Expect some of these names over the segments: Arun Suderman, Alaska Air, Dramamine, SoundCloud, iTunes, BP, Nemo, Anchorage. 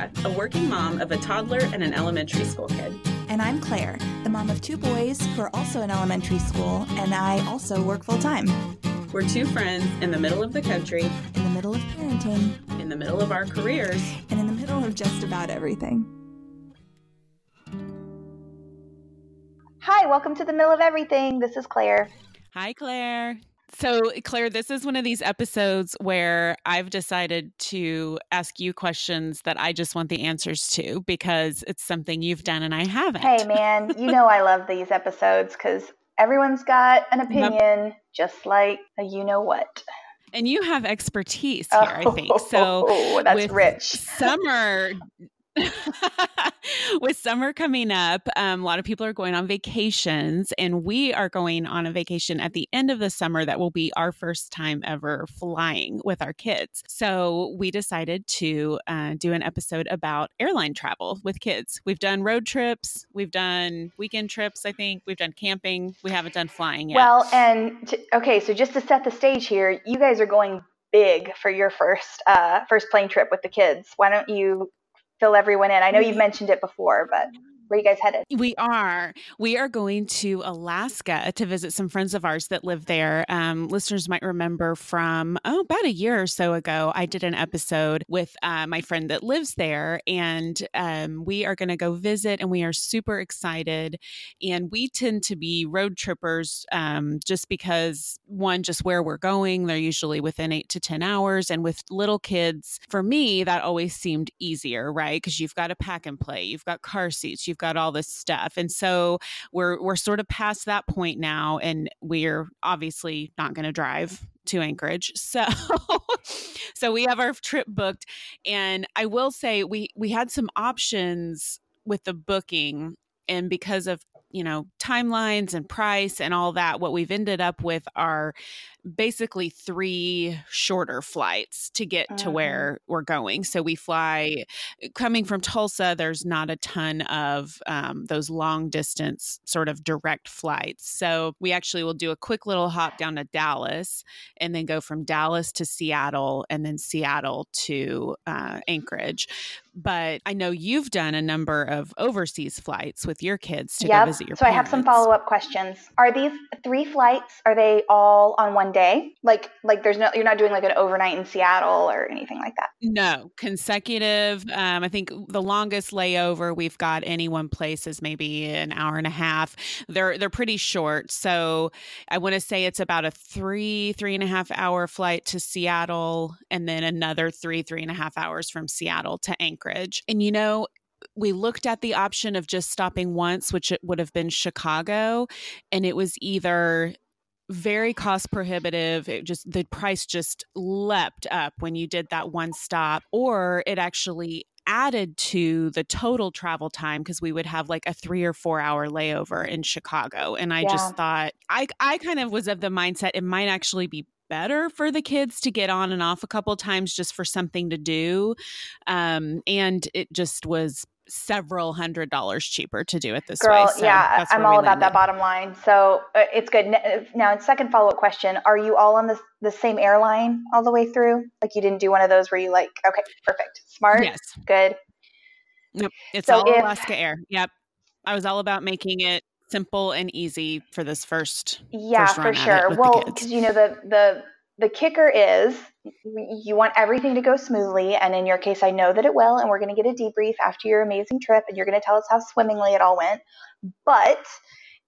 Sarah, a working mom of a toddler and an elementary school kid. And I'm Claire, the mom of two boys who are also in elementary school, and I also work full-time. We're two friends in the middle of the country, in the middle of parenting, in the middle of our careers, and in the middle of just about everything. Hi, welcome to The Middle of Everything. This is Claire. Hi, Claire. So, Claire, this is one of these episodes where I've decided to ask you questions that I just want the answers to because it's something you've done and I haven't. Hey, man, you know I love these episodes because everyone's got an opinion, just like a you-know-what. And you have expertise here, I think. So that's with rich. Summer... With summer coming up, a lot of people are going on vacations, and we are going on a vacation at the end of the summer that will be our first time ever flying with our kids. So we decided to do an episode about airline travel with kids. We've done road trips. We've done weekend trips, I think. We've done camping. We haven't done flying yet. Well, and okay, so just to set the stage here, you guys are going big for your first plane trip with the kids. Why don't you fill everyone in? I know you've mentioned it before, but where are you guys headed? We are going to Alaska to visit some friends of ours that live there. Listeners might remember from about a year or so ago, I did an episode with my friend that lives there, and we are going to go visit, and we are super excited. And we tend to be road trippers just because, one, just where we're going, they're usually within 8 to 10 hours. And with little kids, for me, that always seemed easier, right? Because you've got a pack and play, you've got car seats, you've got all this stuff. And so we're sort of past that point now, and we're obviously not going to drive to Anchorage. So we have our trip booked, and I will say we had some options with the booking, and because of, you know, timelines and price and all that, what we've ended up with are basically 3 shorter flights to get to where we're going. So we fly coming from Tulsa. There's not a ton of those long distance sort of direct flights. So we actually will do a quick little hop down to Dallas and then go from Dallas to Seattle and then Seattle to Anchorage. But I know you've done a number of overseas flights with your kids to go visit your parents. So I have some follow-up questions. Are these 3 flights, are they all on one day? Like there's no, you're not doing like an overnight in Seattle or anything like that? No, consecutive. I think the longest layover we've got any one place is maybe an hour and a half. They're pretty short. So I want to say it's about a 3.5 hour flight to Seattle, and then another 3.5 hours from Seattle to Anchorage. And you know, we looked at the option of just stopping once, which it would have been Chicago, and it was either very cost prohibitive. The price just leapt up when you did that one stop, or it actually added to the total travel time because we would have like a 3 or 4 hour layover in Chicago. And I just thought, I kind of was of the mindset it might actually be better for the kids to get on and off a couple times just for something to do. And it just was several $100s cheaper to do it this way. So yeah, I'm all about that bottom line. So it's good. Now, second follow-up question. Are you all on the same airline all the way through? Like you didn't do one of those where you like, okay, perfect. Smart. Yes. Good. Nope. It's so all Alaska Air. Yep. I was all about making it simple and easy for this first. Yeah, first run for sure. Well, because you know the kicker is you want everything to go smoothly, and in your case, I know that it will. And we're going to get a debrief after your amazing trip, and you're going to tell us how swimmingly it all went. But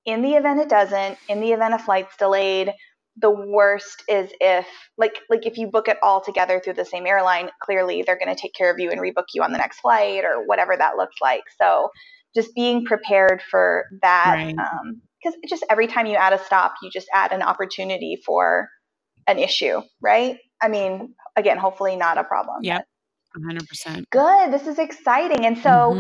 in the event it doesn't, in the event a flight's delayed, the worst is if like if you book it all together through the same airline. Clearly, they're going to take care of you and rebook you on the next flight or whatever that looks like. So just being prepared for that, right. Because just every time you add a stop, you just add an opportunity for an issue, right? I mean, again, hopefully not a problem. Yep, 100%. Good. This is exciting. And so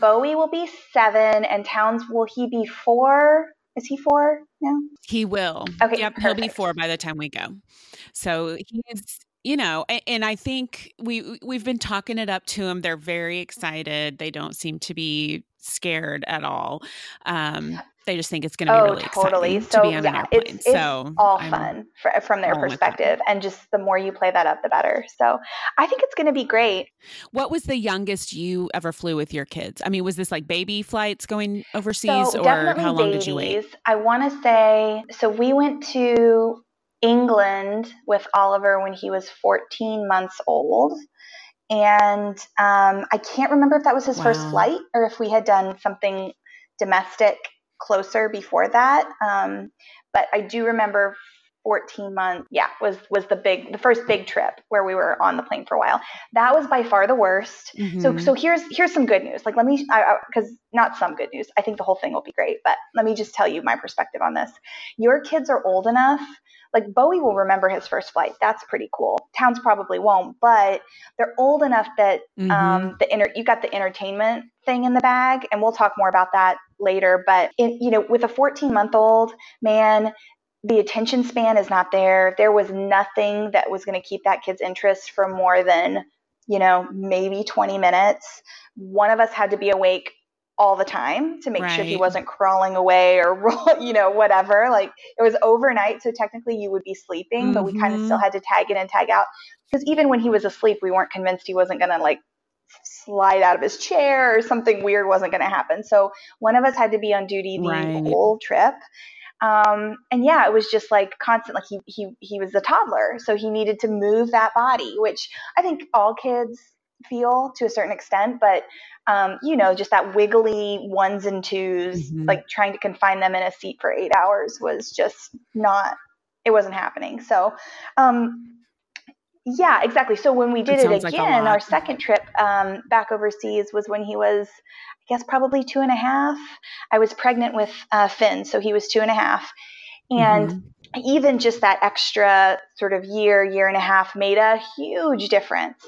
Bowie will be 7, and Towns, will he be 4? Is he 4 now? He will. Okay, yep, perfect. He'll be 4 by the time we go. So he's... You know, and I think we've been talking it up to them. They're very excited. They don't seem to be scared at all. they just think it's going to be really exciting to be on an airplane. It's all fun from their perspective. And just the more you play that up, the better. So I think it's going to be great. What was the youngest you ever flew with your kids? I mean, was this like baby flights going overseas or how long did you wait? I want to say, so we went to England with Oliver when he was 14 months old. And I can't remember if that was his first flight or if we had done something domestic closer before that. But I do remember 14 months. Yeah. Was the first big trip where we were on the plane for a while. That was by far the worst. Mm-hmm. So here's some good news. Like, let me, cause not some good news. I think the whole thing will be great, but let me just tell you my perspective on this. Your kids are old enough. Like, Bowie will remember his first flight. That's pretty cool. Towns probably won't, but they're old enough that, mm-hmm. You got the entertainment thing in the bag, and we'll talk more about that later. But with a 14-month-old man, the attention span is not there. There was nothing that was going to keep that kid's interest for more than, maybe 20 minutes. One of us had to be awake all the time to make sure he wasn't crawling away or, whatever. Like, it was overnight. So technically you would be sleeping, mm-hmm. but we kind of still had to tag in and tag out, because even when he was asleep, we weren't convinced he wasn't going to slide out of his chair or something weird wasn't going to happen. So one of us had to be on duty the whole trip. And yeah, it was just constant, he was a toddler, so he needed to move that body, which I think all kids feel to a certain extent, but, just that wiggly ones and twos, mm-hmm. Trying to confine them in a seat for 8 hours was just it wasn't happening. So, yeah, exactly. So when we did it again, our second trip back overseas was when he was, I guess, probably 2.5. I was pregnant with Finn, so he was 2.5. And mm-hmm. even just that extra sort of year and a half made a huge difference.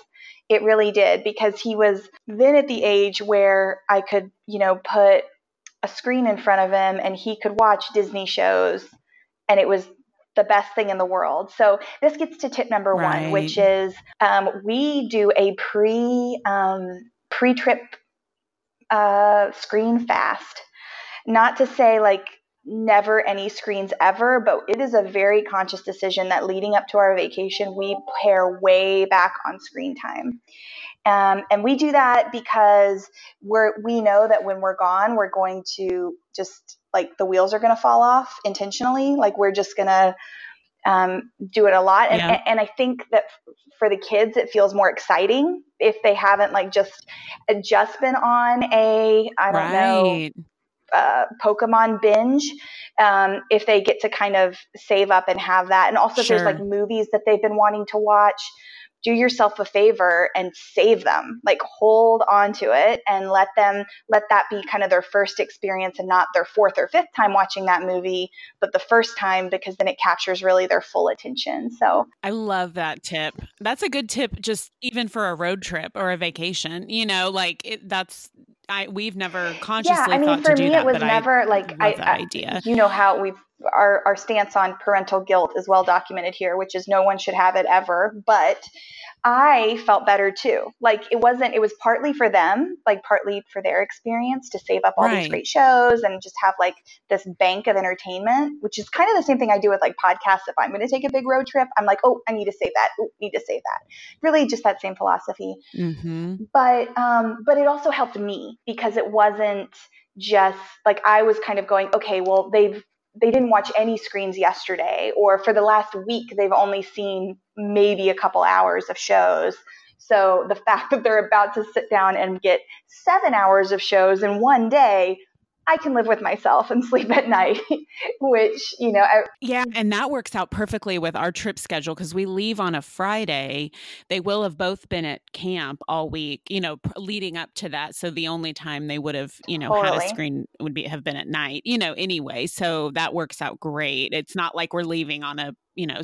It really did, because he was then at the age where I could, put a screen in front of him and he could watch Disney shows, and it was the best thing in the world. So this gets to tip number one, which is we do a pre-trip screen fast. Not to say never any screens ever, but it is a very conscious decision that leading up to our vacation, we pare way back on screen time. And we do that because we know that when we're gone, we're going to just the wheels are going to fall off intentionally. We're just going to do it a lot. And, and I think that for the kids, it feels more exciting if they haven't just been on a, I don't know, Pokemon binge, if they get to kind of save up and have that. And also if there's movies that they've been wanting to watch, do yourself a favor and save them, hold on to it and let that be kind of their first experience and not their 4th or 5th time watching that movie, but the first time, because then it captures really their full attention. So I love that tip. That's a good tip, just even for a road trip or a vacation, we've never consciously thought to do that. For me, it was never that idea. How our stance on parental guilt is well documented here, which is no one should have it ever. But I felt better too. It was partly for them, partly for their experience to save up all these great shows and just have this bank of entertainment, which is kind of the same thing I do with podcasts. If I'm going to take a big road trip, I'm I need to save that. Really just that same philosophy. Mm-hmm. But it also helped me, because it wasn't just I was kind of going, okay, well, they didn't watch any screens yesterday, or for the last week, they've only seen maybe a couple hours of shows. So the fact that they're about to sit down and get 7 hours of shows in one day, I can live with myself and sleep at night, which, and that works out perfectly with our trip schedule, because we leave on a Friday. They will have both been at camp all week, leading up to that. So the only time they would have, had a screen would have been at night, anyway. So that works out great. It's not like we're leaving on a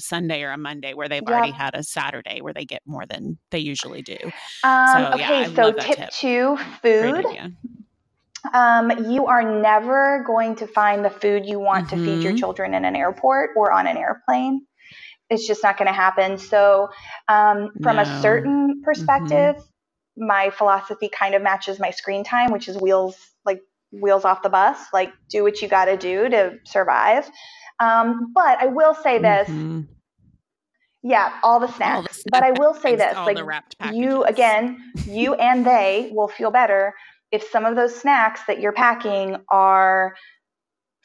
Sunday or a Monday where they've already had a Saturday where they get more than they usually do. So tip 2, food. You are never going to find the food you want mm-hmm. to feed your children in an airport or on an airplane. It's just not going to happen. So, from a certain perspective, mm-hmm. my philosophy kind of matches my screen time, which is wheels, wheels off the bus, like do what you got to do to survive. But I will say this. Mm-hmm. Yeah, all the snacks. All the snacks. But I will say this, like you, again, you and they will feel better if some of those snacks that you're packing are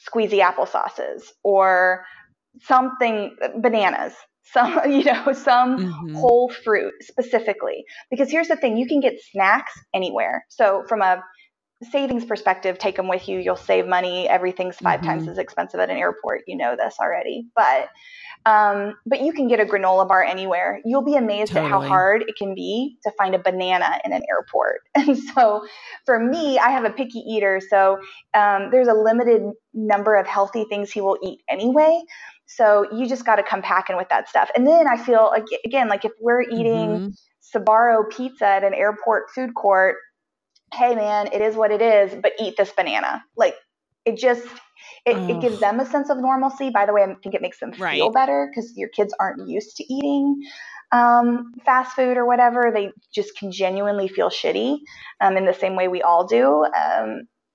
squeezy applesauces or something, bananas, some, you know, some mm-hmm. whole fruit specifically. Because here's the thing, you can get snacks anywhere. So from a savings perspective, take them with you. You'll save money. Everything's five mm-hmm. times as expensive at an airport. You know this already, but you can get a granola bar anywhere. You'll be amazed totally. At how hard it can be to find a banana in an airport. And so for me, I have a picky eater. So, there's a limited number of healthy things he will eat anyway. So you just got to come packing with that stuff. And then I feel again, like if we're eating mm-hmm. Sbarro pizza at an airport food court, hey man, it is what it is, but eat this banana. Like it just, it gives them a sense of normalcy. By the way, I think it makes them right. feel better because your kids aren't used to eating fast food or whatever. They just can genuinely feel shitty in the same way we all do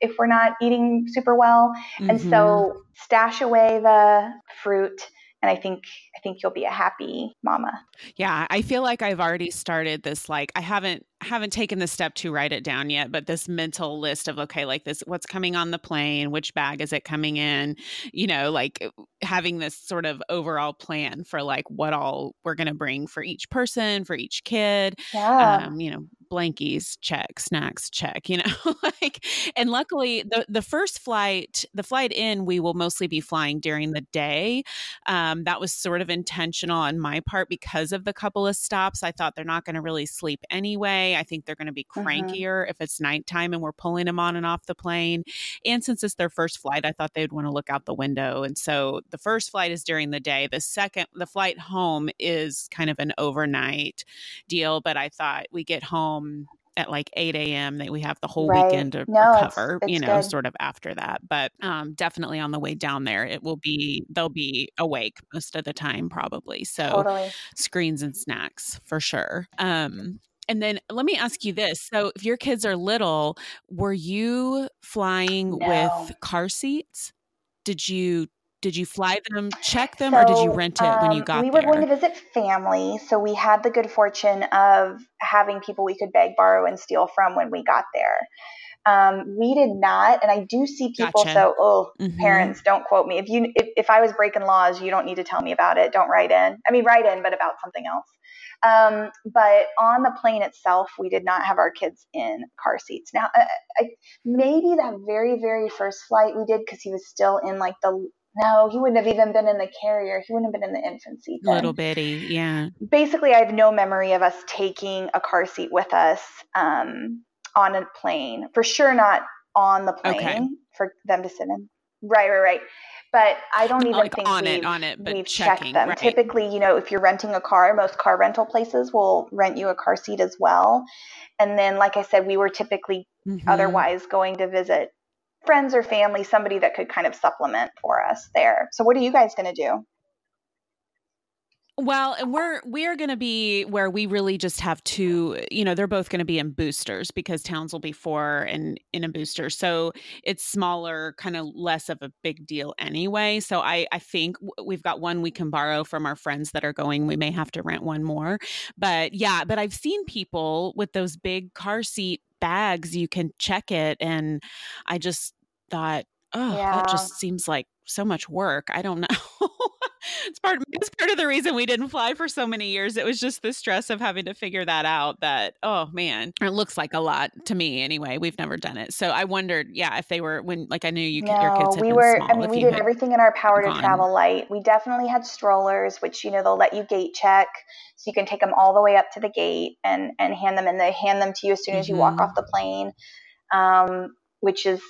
if we're not eating super well. Mm-hmm. And so stash away the fruit. And I think you'll be a happy mama. Yeah. I feel like I've already started this. Like I haven't taken the step to write it down yet, but this mental list of, okay, like this, what's coming on the plane, which bag is it coming in, you know, like having this sort of overall plan for like what all we're going to bring for each person, for each kid, yeah. You know, blankies, check, snacks, check, you know, like, and luckily the first flight, the flight in, we will mostly be flying during the day. That was sort of intentional on my part because of the couple of stops. I thought they're not going to really sleep anyway. I think they're going to be crankier if it's nighttime and we're pulling them on and off the plane. And since it's their first flight, I thought they'd want to look out the window. And so the first flight is during the day. The flight home is kind of an overnight deal, but I thought we get home at like 8 a.m. that we have the whole right. weekend to recover, it's you know, good. Sort of after that. But definitely on the way down there, they'll be awake most of the time probably. So totally. Screens and snacks for sure. And then let me ask you this. So if your kids are little, were you flying with car seats? Did you fly them, check them, or did you rent it when you got there? We were going to visit family, so we had the good fortune of having people we could beg, borrow, and steal from when we got there. We did not, and I do see people, gotcha. So, mm-hmm. parents, don't quote me. If I was breaking laws, you don't need to tell me about it. Don't write in. I mean, write in, but about something else. But on the plane itself, we did not have our kids in car seats. Now, maybe that very, very first flight we did because he was still in like No, he wouldn't have even been in the carrier. He wouldn't have been in the infant seat then. Little bitty, yeah. Basically, I have no memory of us taking a car seat with us on a plane. For sure not on the plane for them to sit in. Right. But I don't even think we've checked them. Right. Typically, you know, if you're renting a car, most car rental places will rent you a car seat as well. And then, like I said, we were typically otherwise going to visit friends or family, somebody that could kind of supplement for us there. So what are you guys going to do? Well, and we're going to be where we really just have two, you know, they're both going to be in boosters because Towns will be 4 and in a booster. So it's smaller, kind of less of a big deal anyway. So I think we've got one we can borrow from our friends that are going. We may have to rent one more, but I've seen people with those big car seat bags, you can check it. And I just thought, that just seems like so much work. I don't know. It's part of the reason we didn't fly for so many years. It was just the stress of having to figure that out that, oh man, it looks like a lot to me anyway. We've never done it. So I wondered, if they were, when, like I knew your kids had been small. I mean, we did everything in our power to travel light. We definitely had strollers, which, you know, they'll let you gate check. So you can take them all the way up to the gate and hand them, and they hand them to you as soon as you walk off the plane, which is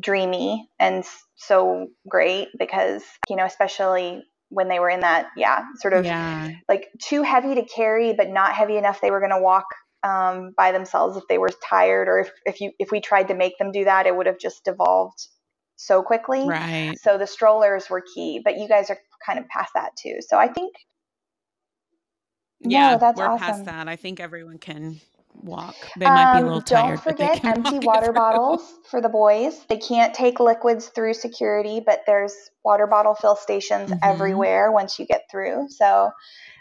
dreamy and so great because, you know, especially when they were in that, like too heavy to carry, but not heavy enough they were going to walk by themselves if they were tired, or if we tried to make them do that, it would have just devolved so quickly. Right. So the strollers were key, but you guys are kind of past that too. So I think, that's awesome. Past that. I think everyone can walk. They might be a little tired. Don't forget empty water bottles for the boys. They can't take liquids through security, but there's water bottle fill stations everywhere once you get through. So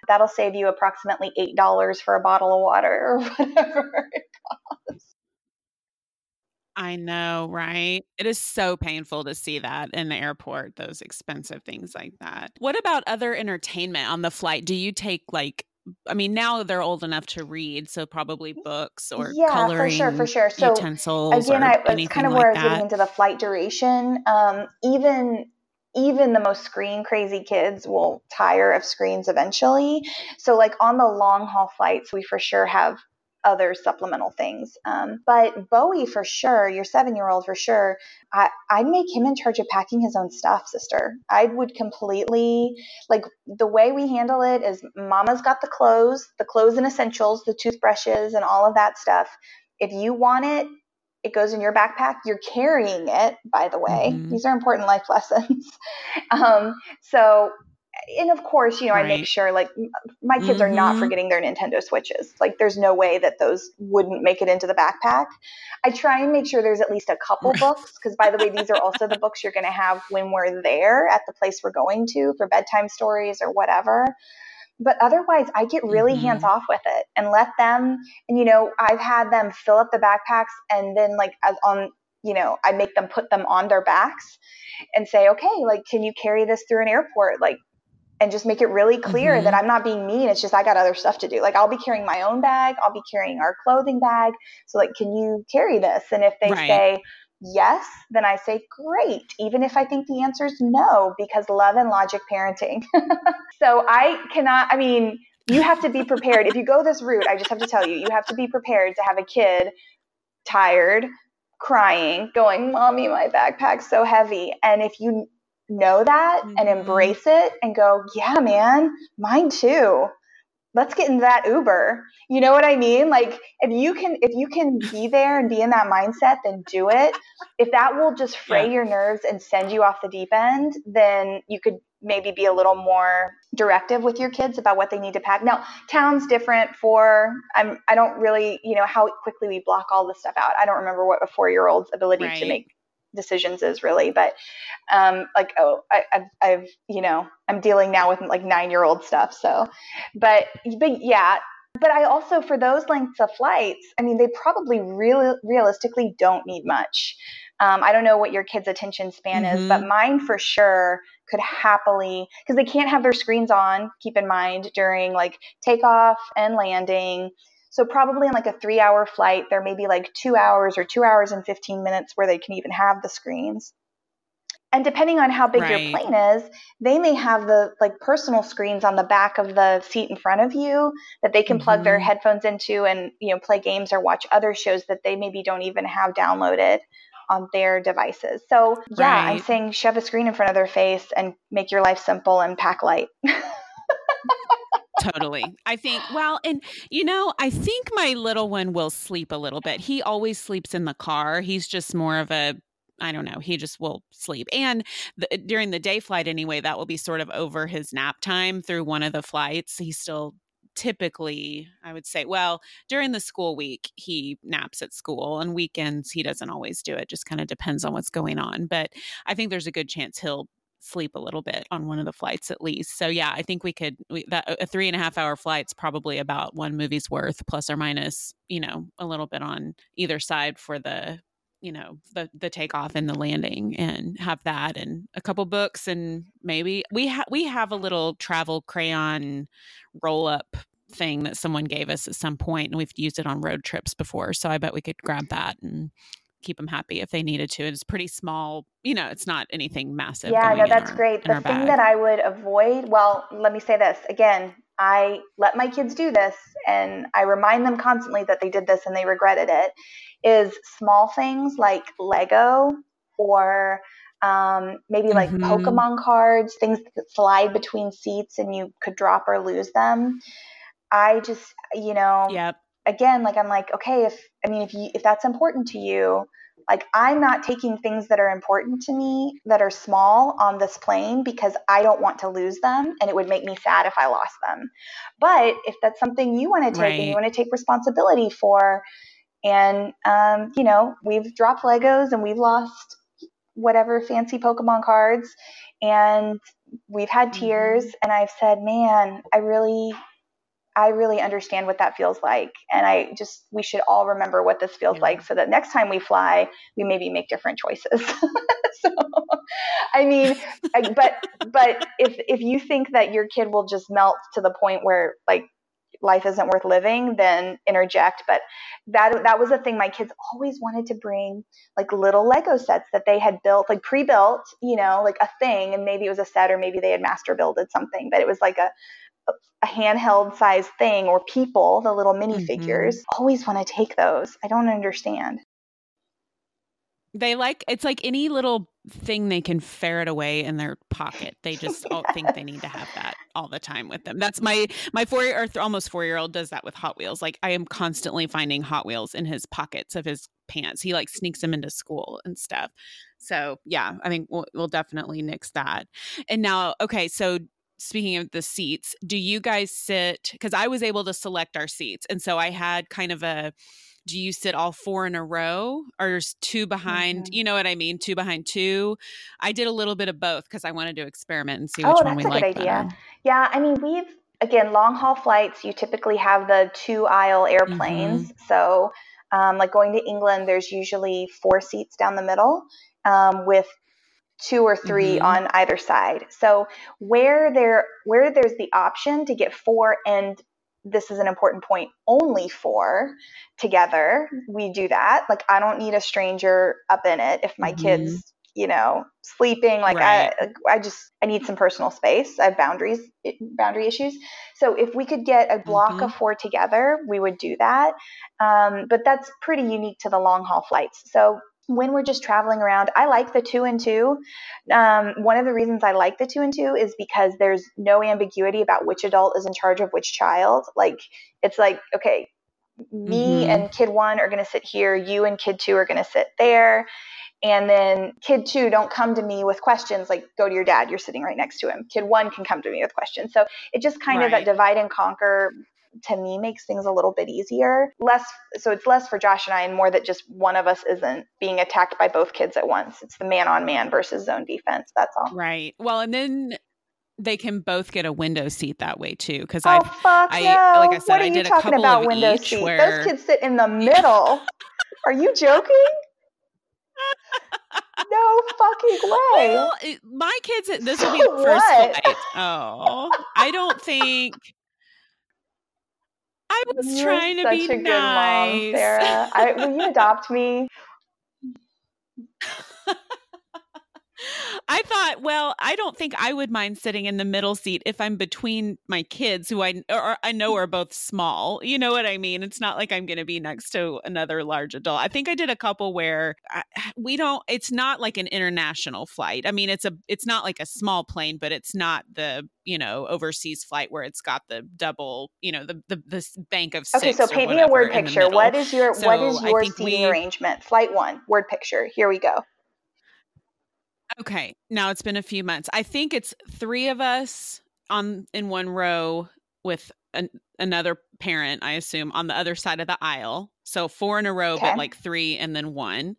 that'll save you approximately $8 for a bottle of water or whatever it costs. I know, right? It is so painful to see that in the airport, those expensive things like that. What about other entertainment on the flight? Do you take now they're old enough to read, so probably books or coloring for sure. So utensils again, it's kind of where I was getting into the flight duration. Even the most screen crazy kids will tire of screens eventually. So on the long haul flights, we for sure have other supplemental things. But Bowie for sure, your 7-year-old for sure, I'd make him in charge of packing his own stuff, sister. I would completely, the way we handle it is mama's got the clothes and essentials, the toothbrushes and all of that stuff. If you want it, it goes in your backpack. You're carrying it, by the way. Mm-hmm. These are important life lessons. And of course, I make sure my kids are not forgetting their Nintendo Switches. There's no way that those wouldn't make it into the backpack. I try and make sure there's at least a couple books, because by the way, these are also the books you're going to have when we're there at the place we're going to for bedtime stories or whatever. But otherwise, I get really hands off with it and let them, and I've had them fill up the backpacks and then I make them put them on their backs and say, okay, can you carry this through an airport? And just make it really clear that I'm not being mean. It's just, I got other stuff to do. I'll be carrying my own bag. I'll be carrying our clothing bag. So can you carry this? And if they say yes, then I say, great. Even if I think the answer is no, because love and logic parenting. So you have to be prepared. If you go this route, I just have to tell you, you have to be prepared to have a kid tired, crying, going, mommy, my backpack's so heavy. And if you know that and embrace it and go, yeah, man, mine too. Let's get in that Uber. You know what I mean? If you can be there and be in that mindset, then do it. If that will just fray your nerves and send you off the deep end, then you could maybe be a little more directive with your kids about what they need to pack. Now, town's different for, I don't really, how quickly we block all this stuff out. I don't remember what a 4-year-old's ability to make decisions is really, but I'm dealing now with 9-year-old stuff. So, but I also, for those lengths of flights, they probably really realistically don't need much. I don't know what your kid's attention span is, but mine for sure could happily, because they can't have their screens on, keep in mind, during takeoff and landing. So probably in 3-hour flight, there may be 2 hours or 2 hours and 15 minutes where they can even have the screens. And depending on how big your plane is, they may have the personal screens on the back of the seat in front of you that they can plug their headphones into and, play games or watch other shows that they maybe don't even have downloaded on their devices. So I'm saying shove a screen in front of their face and make your life simple and pack light. Totally. I think, I think my little one will sleep a little bit. He always sleeps in the car. He's just more of a, I don't know, he just will sleep. And during the day flight anyway, that will be sort of over his nap time through one of the flights. He's still typically, I would say, during the school week, he naps at school, and weekends, he doesn't always do it. Just kind of depends on what's going on. But I think there's a good chance he'll sleep a little bit on one of the flights at least. So I think a 3.5-hour flight's probably about one movie's worth, plus or minus, a little bit on either side for the, the takeoff and the landing, and have that and a couple books. And maybe we have a little travel crayon roll up thing that someone gave us at some point, and we've used it on road trips before. So I bet we could grab that and keep them happy if they needed to. It's pretty small, it's not anything massive. Yeah, no, that's great. The thing that I would avoid, let me say this again, I let my kids do this and I remind them constantly that they did this and they regretted it, is small things like Lego or maybe Pokemon cards, things that slide between seats and you could drop or lose them. I just, again, like, I'm like, okay, if that's important to you, like, I'm not taking things that are important to me that are small on this plane because I don't want to lose them, and it would make me sad if I lost them. But if that's something you want to take right. and you want to take responsibility for, and, you know, we've dropped Legos and we've lost whatever fancy Pokemon cards and we've had tears, and I've said, man, I really understand what that feels like. And we should all remember what this feels like so that next time we fly, we maybe make different choices. So, I mean, but if you think that your kid will just melt to the point where like life isn't worth living, then interject. But that was a thing. My kids always wanted to bring like little Lego sets that they had built, like pre-built, you know, like a thing. And maybe it was a set, or maybe they had master builded something, but it was like a handheld size thing, or people, the little minifigures, always want to take those. I don't understand. They like, it's like any little thing they can ferret away in their pocket. They just all think they need to have that all the time with them. That's my almost 4-year-old does that with Hot Wheels. Like, I am constantly finding Hot Wheels in his pockets of his pants. He like sneaks them into school and stuff. So yeah, I think we'll definitely nix that. And now, okay. So speaking of the seats, do you guys sit, because I was able to select our seats. And so I had kind of do you sit all four in a row, or there's two behind, you know what I mean? Two behind two. I did a little bit of both because I wanted to experiment and see which one we liked. Oh, that's a good idea. Yeah. I mean, again, long haul flights, you typically have the 2-aisle airplanes. So like going to England, there's usually 4 seats down the middle with 2 or 3 on either side. So where there's the option to get 4, and this is an important point, only 4 together, we do that. Like, I don't need a stranger up in it if my kids, you know, sleeping, like right. I need some personal space. I have boundary issues. So if we could get a block of 4 together, we would do that. But that's pretty unique to the long haul flights. So when we're just traveling around, I like the 2 and 2. One of the reasons I like the 2 and 2 is because there's no ambiguity about which adult is in charge of which child. Like, it's like, okay, me and kid 1 are going to sit here. You and kid 2 are going to sit there. And then kid 2, don't come to me with questions. Like, go to your dad. You're sitting right next to him. Kid 1 can come to me with questions. So it just kind of that divide and conquer to me makes things a little bit easier. So it's less for Josh and I, and more that just one of us isn't being attacked by both kids at once. It's the man on man versus zone defense. That's all. Right. Well, and then they can both get a window seat that way too. Because like I said, I did a couple about of window each. Those kids sit in the middle. Are you joking? No fucking way. Well, my kids. This will be the first flight. Oh, I don't think. I was trying to be nice. You're such a good mom, Sarah. Will you adopt me? I thought, well, I don't think I would mind sitting in the middle seat if I'm between my kids who I know are both small. You know what I mean? It's not like I'm going to be next to another large adult. I think I did a couple where it's not like an international flight. I mean, it's not like a small plane, but it's not the, you know, overseas flight where it's got the double, you know, the bank of 6. Okay, so paint me a word picture. What is your seating arrangement? Flight 1, word picture. Here we go. Okay. Now it's been a few months. I think it's 3 of us in one row with another parent, I assume, on the other side of the aisle. So 4 in a row, okay. But like 3 and then 1.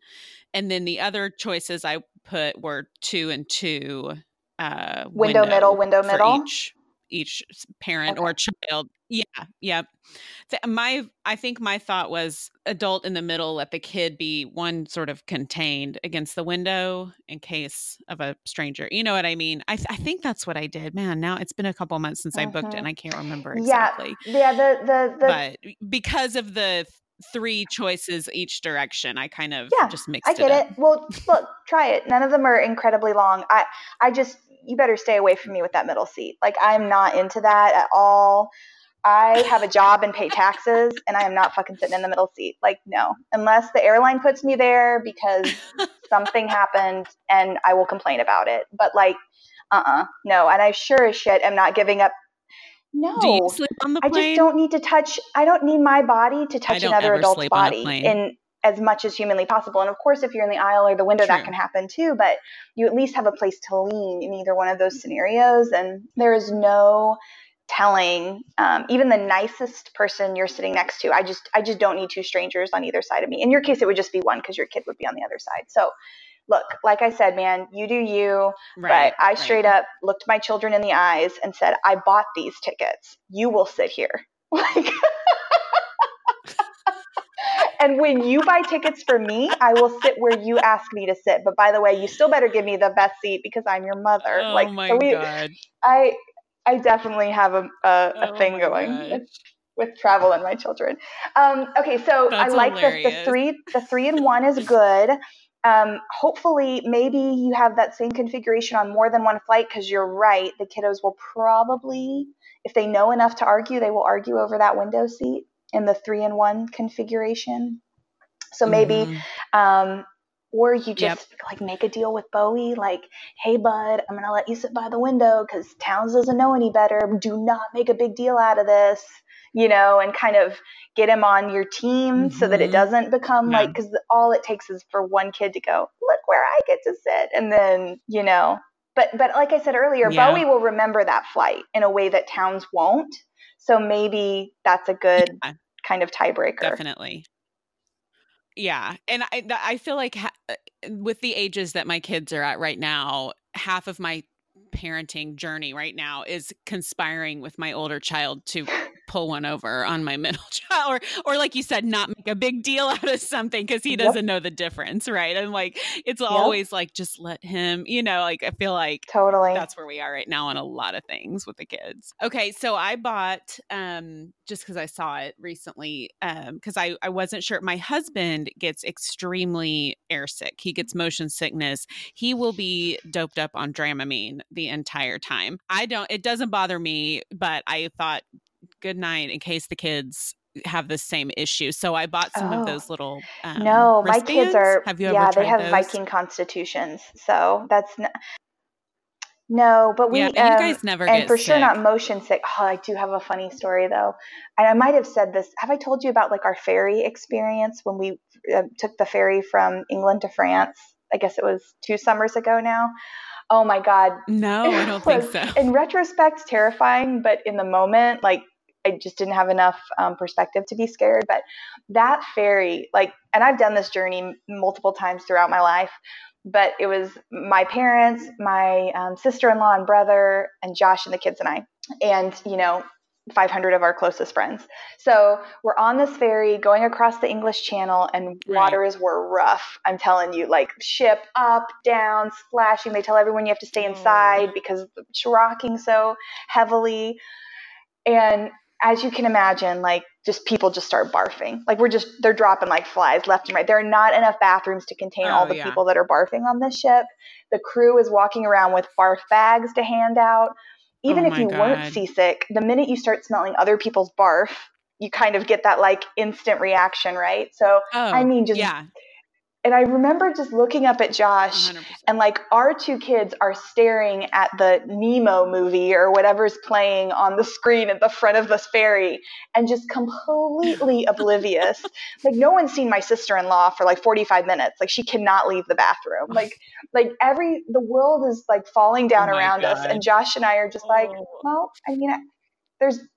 And then the other choices I put were 2 and 2. Window middle. Each parent or child. Yeah. Yeah. I think my thought was adult in the middle, let the kid be one sort of contained against the window in case of a stranger. You know what I mean? I think that's what I did, man. Now it's been a couple months since I booked it and I can't remember exactly. Yeah. But because of the 3 choices each direction, I kind of just mixed it up. I get it. Well, look, try it. None of them are incredibly long. You better stay away from me with that middle seat. Like, I'm not into that at all. I have a job and pay taxes, and I am not fucking sitting in the middle seat. Like, no, unless the airline puts me there because something happened and I will complain about it. But like, no. And I sure as shit am not giving up No. Do you sleep on the plane? I just don't need to touch. I don't need my body to touch another adult's body in as much as humanly possible. And of course, if you're in the aisle or the window, True. That can happen too. But you at least have a place to lean in either one of those scenarios. And there is no telling, even the nicest person you're sitting next to. I just don't need two strangers on either side of me. In your case, it would just be one because your kid would be on the other side. So. Look, like I said, man, you do you, right, but I straight up looked my children in the eyes and said, I bought these tickets. You will sit here. Like, and when you buy tickets for me, I will sit where you ask me to sit. But by the way, you still better give me the best seat because I'm your mother. Oh like, my so we, God. I definitely have a thing going. God. With travel and my children. Okay. So that's I like hilarious. This. The three in one is good. Hopefully maybe you have that same configuration on more than one flight. Cause you're right. The kiddos will probably, if they know enough to argue, they will argue over that window seat in the 3-in-1 configuration. So maybe, or you just like make a deal with Bowie, like, hey bud, I'm going to let you sit by the window cause Towns doesn't know any better. Do not make a big deal out of this, you know, and kind of get him on your team so that it doesn't become like, because all it takes is for one kid to go, look where I get to sit. And then, you know, but like I said earlier, Bowie will remember that flight in a way that Towns won't. So maybe that's a good kind of tiebreaker. Definitely. Yeah. And I feel like with the ages that my kids are at right now, half of my parenting journey right now is conspiring with my older child to pull one over on my middle child or like you said, not make a big deal out of something because he doesn't know the difference. Right. And like, it's always like, just let him, you know, like, I feel like totally that's where we are right now on a lot of things with the kids. Okay. So I bought, just cause I saw it recently, cause I wasn't sure. My husband gets extremely airsick. He gets motion sickness. He will be doped up on Dramamine the entire time. It doesn't bother me, but I thought, good night in case the kids have the same issue. So I bought some of those little No, my kids are have you ever tried they have those? Viking constitutions. So that's no, but we you guys never and get for sick. Sure not motion sick. Oh, I do have a funny story though. And I might have said this. Have I told you about like our ferry experience when we took the ferry from England to France? I guess it was 2 summers ago now. Oh my God. No, I don't think so. In retrospect, terrifying, but in the moment, like I just didn't have enough perspective to be scared. But that ferry, like, and I've done this journey multiple times throughout my life, but it was my parents, my sister-in-law and brother, and Josh and the kids and I, and, you know, 500 of our closest friends. So we're on this ferry going across the English Channel and waters were rough. I'm telling you, like ship up, down, splashing. They tell everyone you have to stay inside because it's rocking so heavily. And as you can imagine, like just people just start barfing. Like they're dropping like flies left and right. There are not enough bathrooms to contain all the people that are barfing on this ship. The crew is walking around with barf bags to hand out. Even if you weren't seasick, the minute you start smelling other people's barf, you kind of get that like instant reaction, right? So I mean, just and I remember just looking up at Josh 100%. And like our 2 kids are staring at the Nemo movie or whatever's playing on the screen at the front of this ferry and just completely oblivious. Like no one's seen my sister-in-law for like 45 minutes. Like she cannot leave the bathroom. Like the world is like falling down around us. And Josh and I are just like, well, I mean,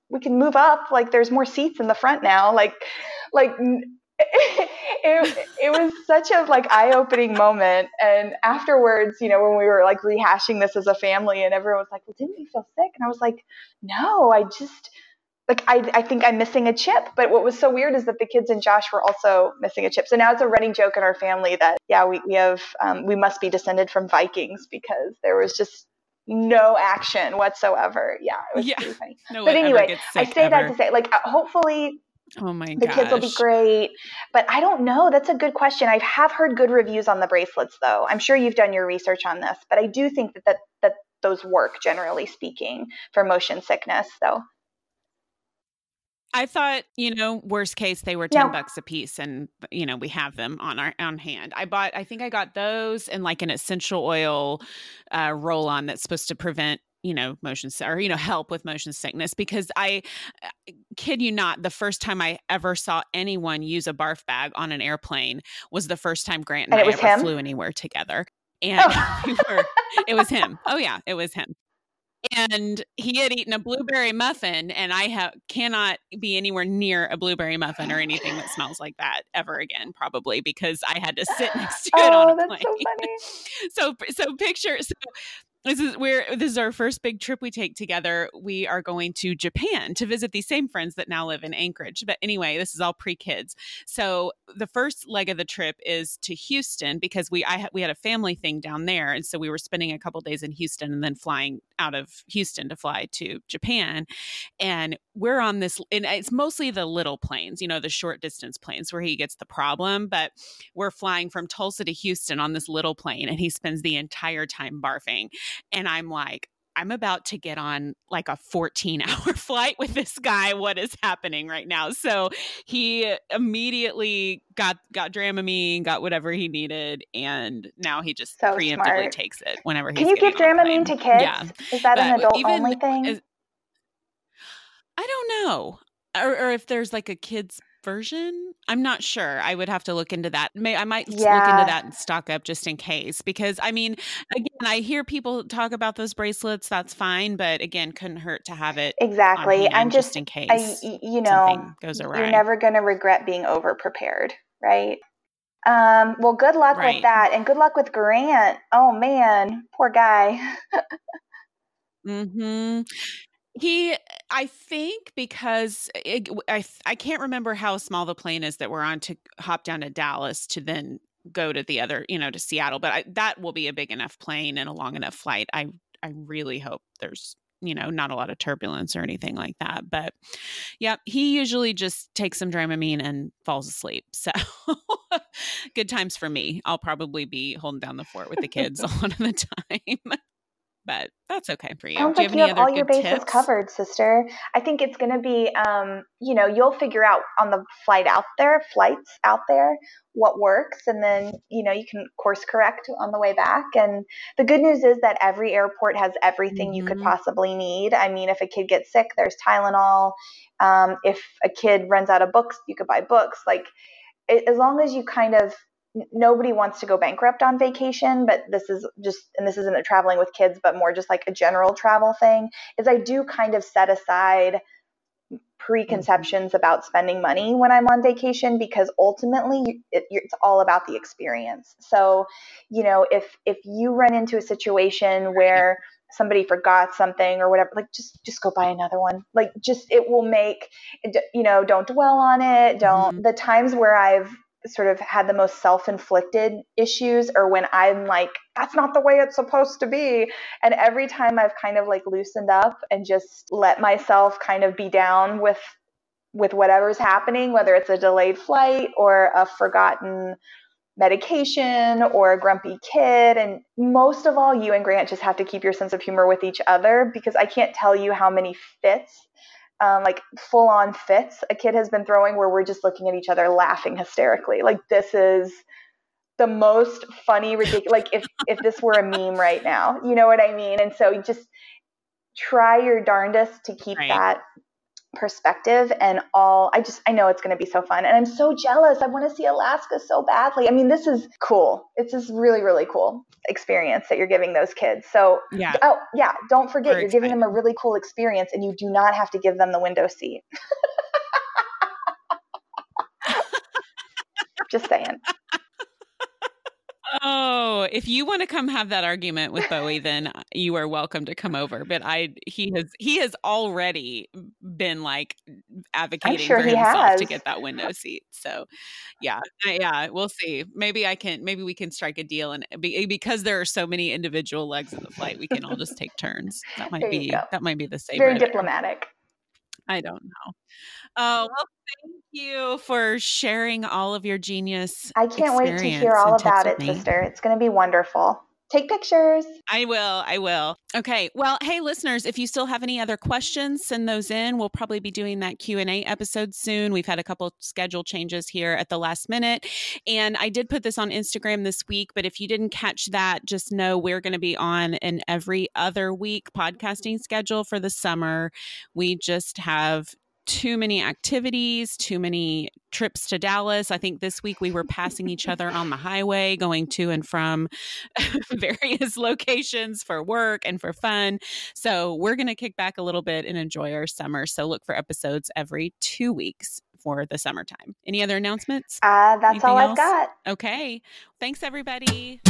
we can move up. Like there's more seats in the front now. Like, it was such a like eye-opening moment. And afterwards, you know, when we were like rehashing this as a family and everyone was like, well, didn't you feel sick? And I was like, no, I just like, I think I'm missing a chip. But what was so weird is that the kids and Josh were also missing a chip. So now it's a running joke in our family that, we have, we must be descended from Vikings because there was just no action whatsoever. Yeah. It was pretty funny. No but anyway, I say that to say like, hopefully, oh my god! The kids will be great, but I don't know. That's a good question. I have heard good reviews on the bracelets though. I'm sure you've done your research on this, but I do think that those work generally speaking for motion sickness though. I thought, you know, worst case, they were $10 a piece and, you know, we have them on hand. I think I got those and like an essential oil roll on that's supposed to prevent motion or, help with motion sickness, because I kid you not, the first time I ever saw anyone use a barf bag on an airplane was the first time Grant and I ever flew anywhere together. And it was him. Oh yeah, it was him. And he had eaten a blueberry muffin, and I cannot be anywhere near a blueberry muffin or anything that smells like that ever again, probably, because I had to sit next to it on a plane. So funny. So picture, this is our first big trip we take together. We are going to Japan to visit these same friends that now live in Anchorage. But anyway, this is all pre-kids. So the first leg of the trip is to Houston, because we had a family thing down there. And so we were spending a couple days in Houston and then flying out of Houston to fly to Japan. And we're on this, and it's mostly the little planes, the short distance planes where he gets the problem. But we're flying from Tulsa to Houston on this little plane, and he spends the entire time barfing. And I'm like, I'm about to get on like a 14-hour flight with this guy. What is happening right now? So he immediately got Dramamine, got whatever he needed, and now he just preemptively takes it whenever he's getting on a plane. Can you give Dramamine to kids? Yeah. Is that an adult-only thing? I don't know. Or if there's like a kid's version, I'm not sure. I would have to look into that. I might look into that and stock up just in case, because again, I hear people talk about those bracelets. That's fine, but again, couldn't hurt to have it. Exactly. I'm just in case something goes awry. You're never going to regret being over prepared, right? Well, good luck with that, and good luck with Grant. Oh man, poor guy. Mm-hmm. I can't remember how small the plane is that we're on to hop down to Dallas to then go to the other, to Seattle. But that will be a big enough plane and a long enough flight. I really hope there's, not a lot of turbulence or anything like that. But yeah, he usually just takes some Dramamine and falls asleep. So good times for me. I'll probably be holding down the fort with the kids a lot of the time. But that's okay for you. Sounds like you have all your bases covered, sister. I think it's going to be, you'll figure out on the flights out there, what works. And then, you can course correct on the way back. And the good news is that every airport has everything you could possibly need. If a kid gets sick, there's Tylenol. If a kid runs out of books, you could buy books. Like, as long as you kind of, nobody wants to go bankrupt on vacation, but this isn't a traveling with kids, but more just like a general travel thing, is I do kind of set aside preconceptions about spending money when I'm on vacation, because ultimately it's all about the experience. So, if you run into a situation where somebody forgot something or whatever, like just go buy another one. Like it will make, don't dwell on it. The times where I've sort of had the most self-inflicted issues, or when I'm like, that's not the way it's supposed to be. And every time I've kind of like loosened up and just let myself kind of be down with whatever's happening, whether it's a delayed flight or a forgotten medication or a grumpy kid. And most of all, you and Grant just have to keep your sense of humor with each other, because I can't tell you how many fits, like full on fits, a kid has been throwing where we're just looking at each other laughing hysterically. Like, this is the most funny, ridiculous, like if this were a meme right now, you know what I mean? And so just try your darndest to keep that perspective and all. I know it's going to be so fun, and I'm so jealous. I want to see Alaska so badly. This is cool. It's this really, really cool experience that you're giving those kids. So yeah. Oh yeah. Don't forget, you're giving them a really cool experience, and you do not have to give them the window seat. Just saying. Oh, if you want to come have that argument with Bowie, then you are welcome to come over. But he has already been like advocating for himself to get that window seat. So yeah, we'll see. Maybe we can strike a deal, and because there are so many individual legs of the flight, we can all just take turns. That might be the same. Very diplomatic. I don't know. Oh, well, thank you for sharing all of your genius. I can't wait to hear all about it, sister. It's going to be wonderful. Take pictures. I will. Okay. Well, hey, listeners, if you still have any other questions, send those in. We'll probably be doing that Q&A episode soon. We've had a couple schedule changes here at the last minute. And I did put this on Instagram this week, but if you didn't catch that, just know we're going to be on an every other week podcasting schedule for the summer. We just have too many activities, too many trips to Dallas. I think this week we were passing each other on the highway, going to and from various locations for work and for fun. So we're going to kick back a little bit and enjoy our summer. So look for episodes every 2 weeks for the summertime. Any other announcements? That's all I've got. Okay. Thanks, everybody.